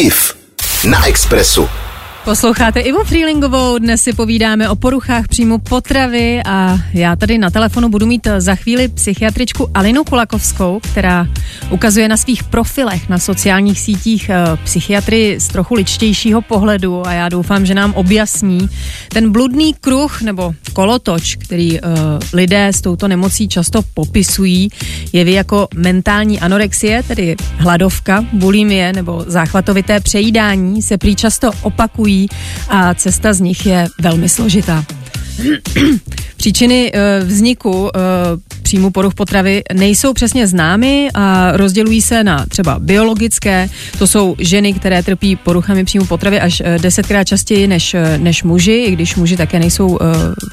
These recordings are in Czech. IF na Expressu. Posloucháte Ivo Freelingovou, dnes si povídáme o poruchách příjmu potravy a já tady na telefonu budu mít za chvíli psychiatričku Alinu Kulakovskou, která ukazuje na svých profilech na sociálních sítích psychiatry z trochu lidštějšího pohledu a já doufám, že nám objasní ten bludný kruh nebo kolotoč, který lidé s touto nemocí často popisují, jeví jako mentální anorexie, tedy hladovka, bulimie nebo záchvatovité přejídání se prý často opakují a cesta z nich je velmi složitá. Příčiny vzniku příjmu poruch potravy nejsou přesně známy a rozdělují se na třeba biologické, to jsou ženy, které trpí poruchami příjmu potravy až 10krát častěji než muži, i když muži také nejsou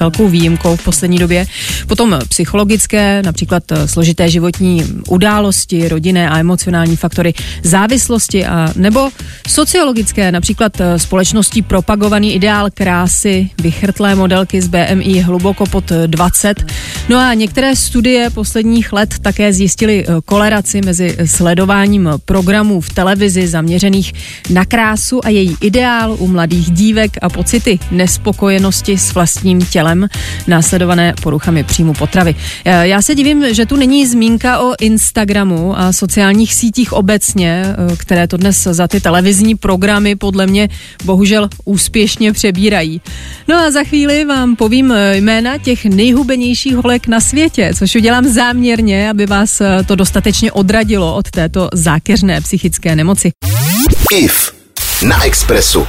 velkou výjimkou v poslední době. Potom psychologické, například složité životní události, rodinné a emocionální faktory, závislosti a nebo sociologické, například společností propagovaný ideál krásy, vychrtlé modelky z BMI hluboko pod 20. No a některé studie posledních let také zjistily koleraci mezi sledováním programů v televizi zaměřených na krásu a její ideál u mladých dívek a pocity nespokojenosti s vlastním tělem následované poruchami příjmu potravy. Já se divím, že tu není zmínka o Instagramu a sociálních sítích obecně, které to dnes za ty televizní programy podle mě bohužel úspěšně přebírají. No a za chvíli vám povím jména těch nejhubenějších holek na světě, což udělám záměrně, aby vás to dostatečně odradilo od této zákeřné psychické nemoci. IF na Expressu.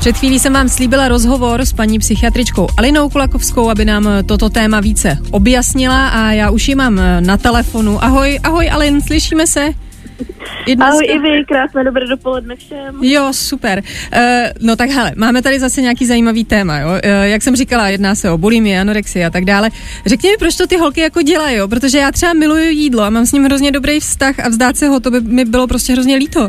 Před chvílí jsem vám slíbila rozhovor s paní psychiatričkou Alinou Kulakovskou, aby nám toto téma více objasnila a já už ji mám na telefonu. Ahoj Alin, slyšíme se? Ahoj Ivi, krásné dobré dopoledne všem. Jo, super. No tak hele, máme tady zase nějaký zajímavý téma, jo. Jak jsem říkala, jedná se o bulimii, anorexii a tak dále. Řekni mi, proč to ty holky jako dělají, jo? Protože já třeba miluju jídlo a mám s ním hrozně dobrý vztah a vzdát se ho, to by mi bylo prostě hrozně líto.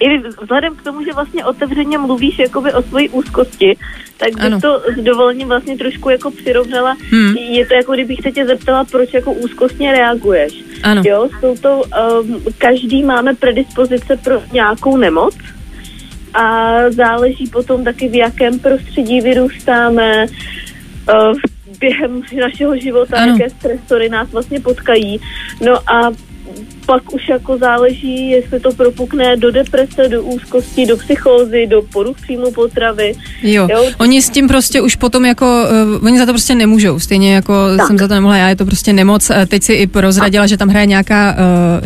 Ivi, vzhledem k tomu, že vlastně otevřeně mluvíš jakoby o svojí úzkosti, tak bych to s dovolením vlastně trošku jako přirovnala. Je to jako, kdybych se tě zeptala, proč jako úzkostně reaguješ. Ano. Jo, jsou to, každý máme predispozice pro nějakou nemoc a záleží potom taky, v jakém prostředí vyrůstáme, během našeho života, jaké stresory nás vlastně potkají. No a pak už jako záleží, jestli to propukne do deprese, do úzkosti, do psychózy, do poruch příjmu potravy. Jo, oni s tím prostě už potom jako, oni za to prostě nemůžou, stejně jako tak. Jsem za to nemohla, já je to prostě nemoc. Teď si i prozradila, že tam hraje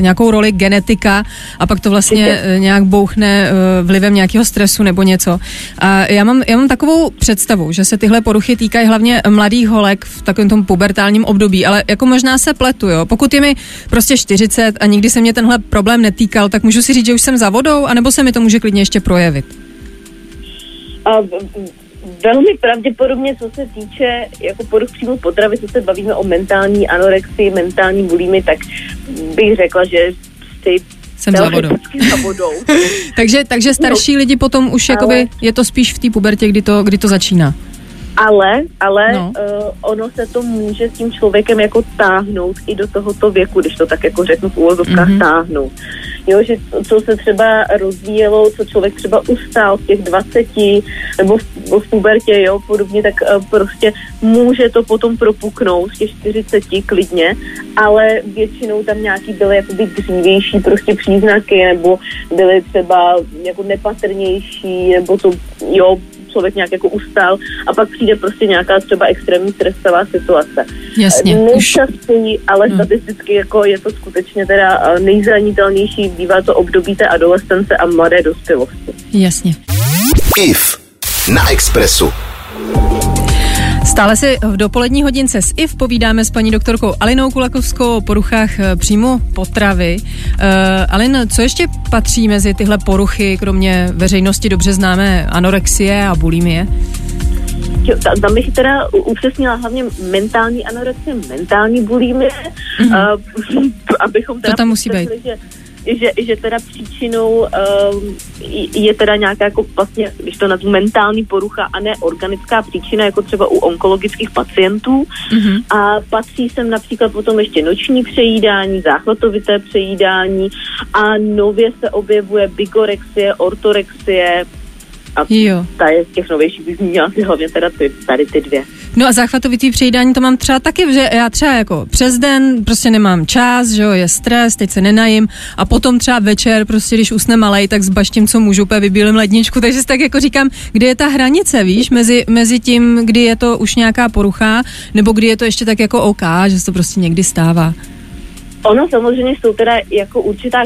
nějakou roli genetika a pak to vlastně nějak bouchne vlivem nějakého stresu nebo něco. A já mám takovou představu, že se tyhle poruchy týkají hlavně mladých holek v takovém tom pubertálním období, ale jako možná se pletu, jo. Pokud je mi prostě 40 a nikdy se mě tenhle problém netýkal, tak můžu si říct, že už jsem za vodou, anebo se mi to může klidně ještě projevit? Velmi pravděpodobně, co se týče jako poruch příjmu potravy, co se bavíme o mentální anorexii, mentální bulimy, tak bych řekla, že jsem za vodou. takže starší lidi potom už jakoby, je to spíš v té pubertě, kdy to začíná. Ale ono se to může s tím člověkem jako táhnout i do tohoto věku, když to tak jako řeknu v úvozovkách táhnout. Jo, že co se třeba rozvíjelo, co člověk třeba ustál v těch 20 nebo v pubertě, jo, podobně, tak prostě může to potom propuknout v těch 40 klidně, ale většinou tam nějaký byly jakoby dřívější prostě příznaky, nebo byly třeba jako nepatrnější, nebo to, jo, člověk nějak jako ustál a pak přijde prostě nějaká třeba extrémní stresová situace. Jasně. Nejčastěji, ale statisticky jako je to skutečně teda nejzranitelnější, bývá to období té adolescence a mladé dospělosti. Jasně. IF na Expressu. Stále si v dopolední hodince s IF povídáme s paní doktorkou Alinou Kulakovskou o poruchách příjmu potravy. Alin, co ještě patří mezi tyhle poruchy, kromě veřejnosti dobře známé anorexie a bulimie? Tam bych teda upřesnila hlavně mentální anorexie, mentální bulimie, abychom teda to tam musí být. Že že teda příčinou je teda nějaká, jako vlastně, když to nazvu, mentální porucha a ne organická příčina, jako třeba u onkologických pacientů. Mm-hmm. A patří sem například potom ještě noční přejídání, záchvatovité přejídání a nově se objevuje bigorexie, ortorexie. A jo. Ta je z těch novějších, bych zmínila si hlavně teda tady ty dvě. No a záchvatovitý přejídání to mám třeba taky, že já třeba jako přes den prostě nemám čas, že jo, je stres, teď se nenajím a potom třeba večer prostě, když usne malej, tak zbaštím, co můžu, úplně vybílím ledničku, takže si tak jako říkám, kde je ta hranice, víš, mezi tím, kdy je to už nějaká porucha, nebo kdy je to ještě tak jako OK, že se to prostě někdy stává. Ono samozřejmě jsou teda jako určitá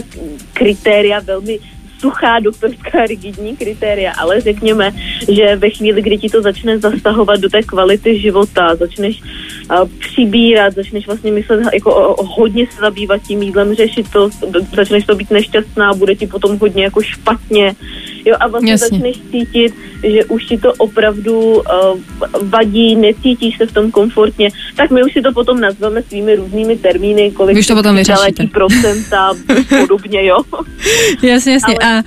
kritéria, velmi suchá doktorská rigidní kritéria, ale řekněme, že ve chvíli, kdy ti to začne zasahovat do té kvality života, začneš přibírat, začneš vlastně myslet jako hodně se zabývat tím jídlem, řešit to, začneš to být nešťastná, bude ti potom hodně jako špatně, jo, a vlastně jasně. Začneš cítit, že už ti to opravdu vadí, necítíš se v tom komfortně, tak my už si to potom nazveme svými různými termíny, kolik už to potom vyřešíte. Procenta podobně, jo. Jasně, jasně. Ale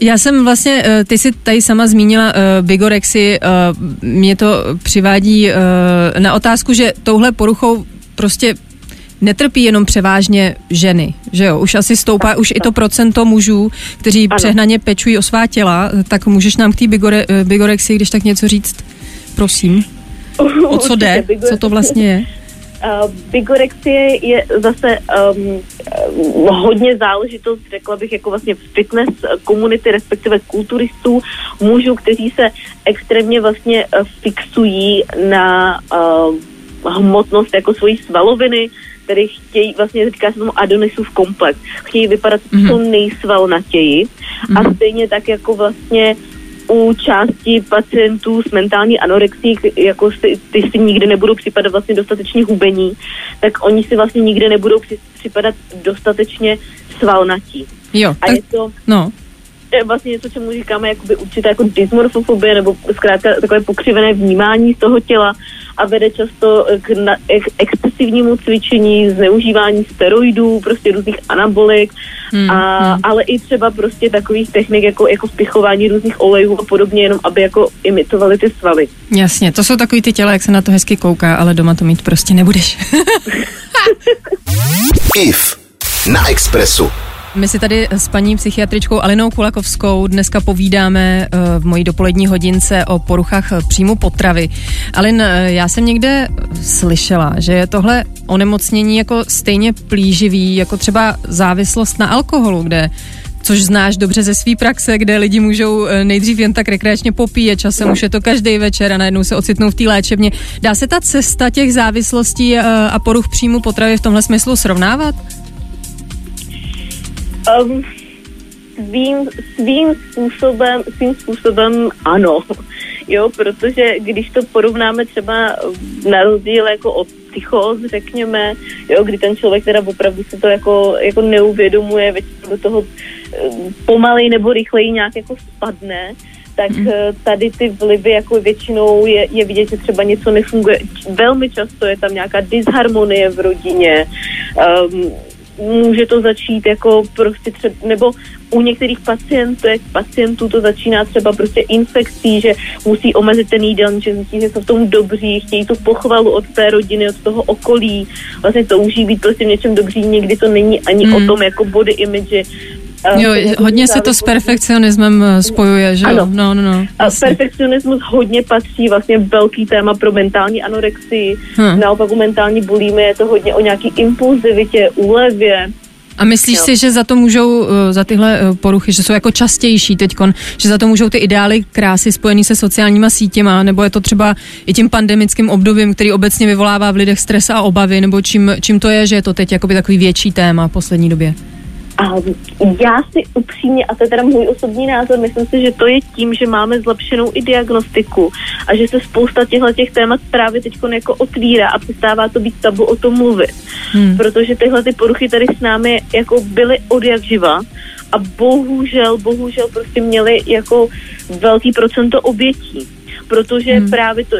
já jsem vlastně, ty jsi tady sama zmínila bigorexi, mě to přivádí na otázku, že touhle poruchou prostě netrpí jenom převážně ženy, že jo? Už asi stoupá, tak, už tak. I to procento mužů, kteří ano. Přehnaně pečují o svá těla, tak můžeš nám k té bigorexi, když tak něco říct, prosím? O co jde? Co to vlastně je? Bigorexie je zase hodně záležitost, řekla bych, jako vlastně fitness komunity, respektive kulturistů, mužů, kteří se extrémně vlastně fixují na hmotnost jako svojí svaloviny, který chtějí, vlastně říká se tomu Adonisův komplex, chtějí vypadat co nejsvalnatěji a stejně tak jako vlastně u části pacientů s mentální anorexií, jako ty si nikdy nebudou připadat vlastně dostatečně hubení, tak oni si vlastně nikdy nebudou připadat dostatečně svalnatí. Jo, a tak, je to vlastně něco, čemu říkáme jakoby určitá jako dysmorfofobie, nebo zkrátka takové pokřivené vnímání z toho těla a vede často k excesivnímu cvičení, zneužívání steroidů, prostě různých anabolik, ale i třeba prostě takových technik, jako vpichování různých olejů a podobně, jenom aby jako imitovaly ty svaly. Jasně, to jsou takový ty těla, jak se na to hezky kouká, ale doma to mít prostě nebudeš. If na Expressu. My si tady s paní psychiatričkou Alinou Kulakovskou dneska povídáme v mojí dopolední hodince o poruchách příjmu potravy. Alin, já jsem někde slyšela, že je tohle onemocnění jako stejně plíživý, jako třeba závislost na alkoholu, kde, což znáš dobře ze své praxe, kde lidi můžou nejdřív jen tak rekreačně popíjet, časem už je to každý večer a najednou se ocitnou v té léčebně. Dá se ta cesta těch závislostí a poruch příjmu potravy v tomhle smyslu srovnávat? Svým způsobem ano, jo, protože když to porovnáme třeba na rozdíl jako od psychóz, řekněme, jo, kdy ten člověk teda opravdu si to jako neuvědomuje, většinou do toho pomalej nebo rychleji nějak jako spadne, tak tady ty vlivy jako většinou je vidět, že třeba něco nefunguje, velmi často je tam nějaká disharmonie v rodině, může to začít jako prostě třeba, nebo u některých pacientů to začíná třeba prostě infekcí, že musí omezit ten jídelní, že zjistí, že jsou v tom dobří, chtějí tu pochvalu od té rodiny, od toho okolí, vlastně touží být prostě v něčem dobří, někdy to není ani o tom jako body image. Jo, hodně se to s perfekcionismem spojuje, že jo? Ano. No, vlastně. Perfekcionismus hodně patří, vlastně velký téma pro mentální anorexii, naopak u mentální bulimie je to hodně o nějaký impulzivitě, úlevě. A myslíš si, že za to můžou, za tyhle poruchy, že jsou jako častější teďkon, že za to můžou ty ideály krásy spojený se sociálníma sítěma, nebo je to třeba i tím pandemickým obdobím, který obecně vyvolává v lidech stres a obavy, nebo čím to je, že je to teď jakoby takový větší téma v poslední době? A já si upřímně, a to je teda můj osobní názor, myslím si, že to je tím, že máme zlepšenou i diagnostiku a že se spousta těch témat právě teď jako otvírá a přestává to být tabu o tom mluvit. Protože tyhle ty poruchy tady s námi jako byly odjakživa a bohužel prostě měly jako velký procento obětí. Protože právě to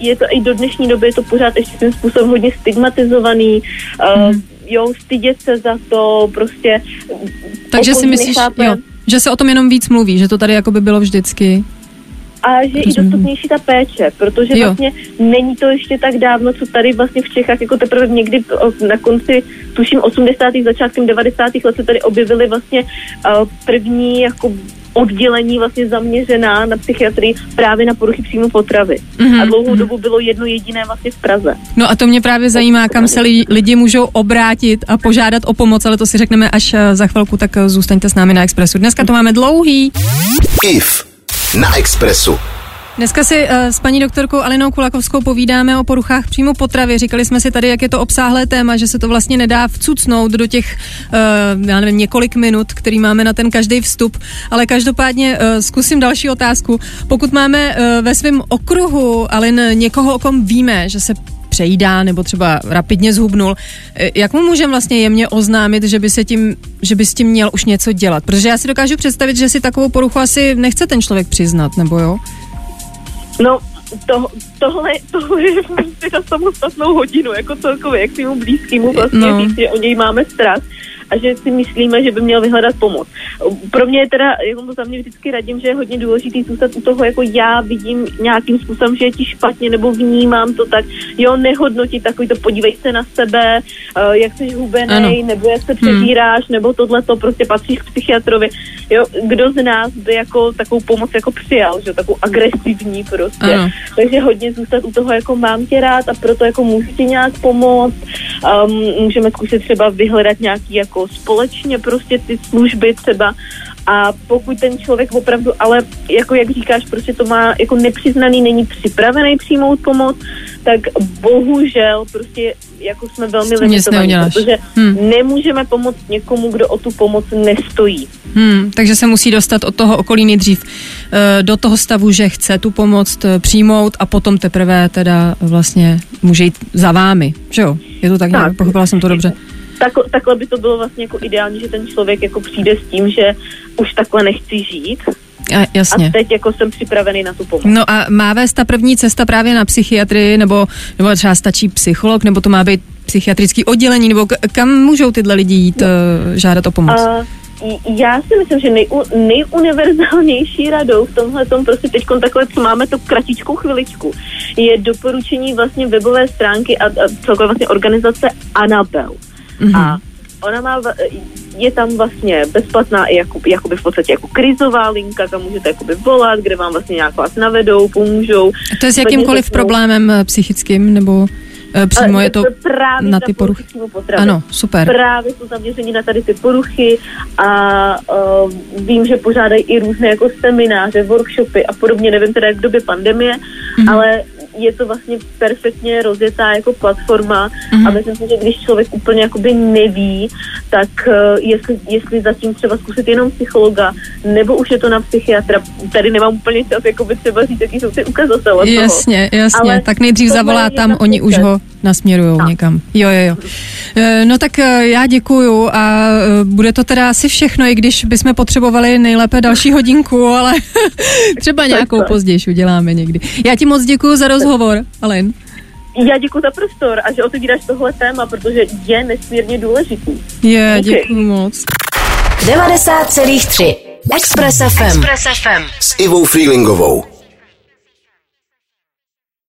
je to i do dnešní doby je to pořád ještě tím způsobem hodně stigmatizovaný, jo, stydět se za to, prostě... Takže si myslíš, jo, že se o tom jenom víc mluví, že to tady jako by bylo vždycky... A že i dostupnější ta péče, protože jo. Vlastně není to ještě tak dávno, co tady vlastně v Čechách, jako teprve někdy na konci, tuším 80. začátkem 90. let se tady objevily vlastně první jako oddělení vlastně zaměřená na psychiatrii právě na poruchy příjmu potravy. Mm-hmm. A dlouhou dobu bylo jedno jediné vlastně v Praze. No a to mě právě zajímá, kam se lidi můžou obrátit a požádat o pomoc, ale to si řekneme až za chvilku, tak zůstaňte s námi na Expressu. Dneska to máme dlouhý. If. Na Expressu. Dneska si s paní doktorkou Alinou Kulakovskou povídáme o poruchách příjmu potravy. Říkali jsme si tady, jak je to obsáhlé téma, že se to vlastně nedá vcucnout do těch, já nevím, několik minut, který máme na ten každý vstup. Ale každopádně zkusím další otázku. Pokud máme ve svém okruhu, Alin, někoho, o kom víme, že se přejídá nebo třeba rapidně zhubnul, jak mu můžeme vlastně jemně oznámit, že by s tím měl už něco dělat? Protože já si dokážu představit, že si takovou poruchu asi nechce ten člověk přiznat, nebo jo? No, tohle je prostě na samostatnou hodinu, jako celkově, jak svýmu blízkýmu vlastně no. Říct, že o něj máme strach a že si myslíme, že by měl vyhledat pomoc. Pro mě je teda, jako za mě vždycky radím, že je hodně důležitý zůstat u toho, jako já vidím nějakým způsobem, že je ti špatně, nebo vnímám to tak, jo, nehodnotit takový to, podívej se na sebe, jak jsi hubenej, nebo jak se přebíráš, nebo tohle to prostě patříš k psychiatrovi. Jo, kdo z nás by jako takovou pomoc jako přijal, že takovou agresivní prostě. Ano. Takže hodně zůstat u toho, jako mám tě rád a proto jako můžu ti nějak pomoct. Můžeme zkusit třeba vyhledat nějaký jako společně prostě ty služby třeba. A pokud ten člověk opravdu, ale jako jak říkáš, prostě to má jako nepřiznaný, není připravený přijmout pomoc, tak bohužel prostě jako jsme velmi limitovaní, protože nemůžeme pomoct někomu, kdo o tu pomoc nestojí. Takže se musí dostat od toho okolí nejdřív do toho stavu, že chce tu pomoc přijmout a potom teprve teda vlastně může jít za vámi, že jo? Je to tak, tak nějak, pochopila jsem to dobře. Takhle by to bylo vlastně jako ideální, že ten člověk jako přijde s tím, že už takhle nechci žít. A, jasně. A teď jako jsem připravený na tu pomoc. No a má vést ta první cesta právě na psychiatrii, nebo třeba stačí psycholog, nebo to má být psychiatrický oddělení, nebo kam můžou tyhle lidi jít žádat o pomoc? Já si myslím, že nejuniverzálnější radou v tomhletom prostě teďkon takhle, co máme tu kratičkou chviličku, je doporučení vlastně webové stránky a celkově vlastně organizace Anabel. Mm-hmm. A ona má, je tam vlastně bezplatná i jakoby v podstatě jako krizová linka, kam můžete jakoby volat, kde vám vlastně nějak vás navedou, pomůžou. A to je s jakýmkoliv problémem psychickým, nebo přímo je to na ty poruchy? Ano, super. Právě jsou zaměření na tady ty poruchy a vím, že pořádají i různé jako semináře, workshopy a podobně, nevím teda jak v době pandemie, ale je to vlastně perfektně rozjetá jako platforma a myslím si, že když člověk úplně jakoby neví, tak jestli zatím třeba zkusit jenom psychologa, nebo už je to na psychiatra, tady nemám úplně čas jakoby třeba říct, jaký jsou ty ukazatele. Jasně, ale tak nejdřív zavolá tam, oni už ho nasměrujou někam. Jo. No tak já děkuju a bude to teda asi všechno, i když bychom potřebovali nejlépe další hodinku, ale třeba nějakou pozdější uděláme někdy. Já ti moc děkuju za rozhovor, Alin. Já děkuju za prostor a že otevíráš tohle téma, protože je nesmírně důležitý. Děkuju moc. 90,3 Expres FM s Ivou Freelingovou.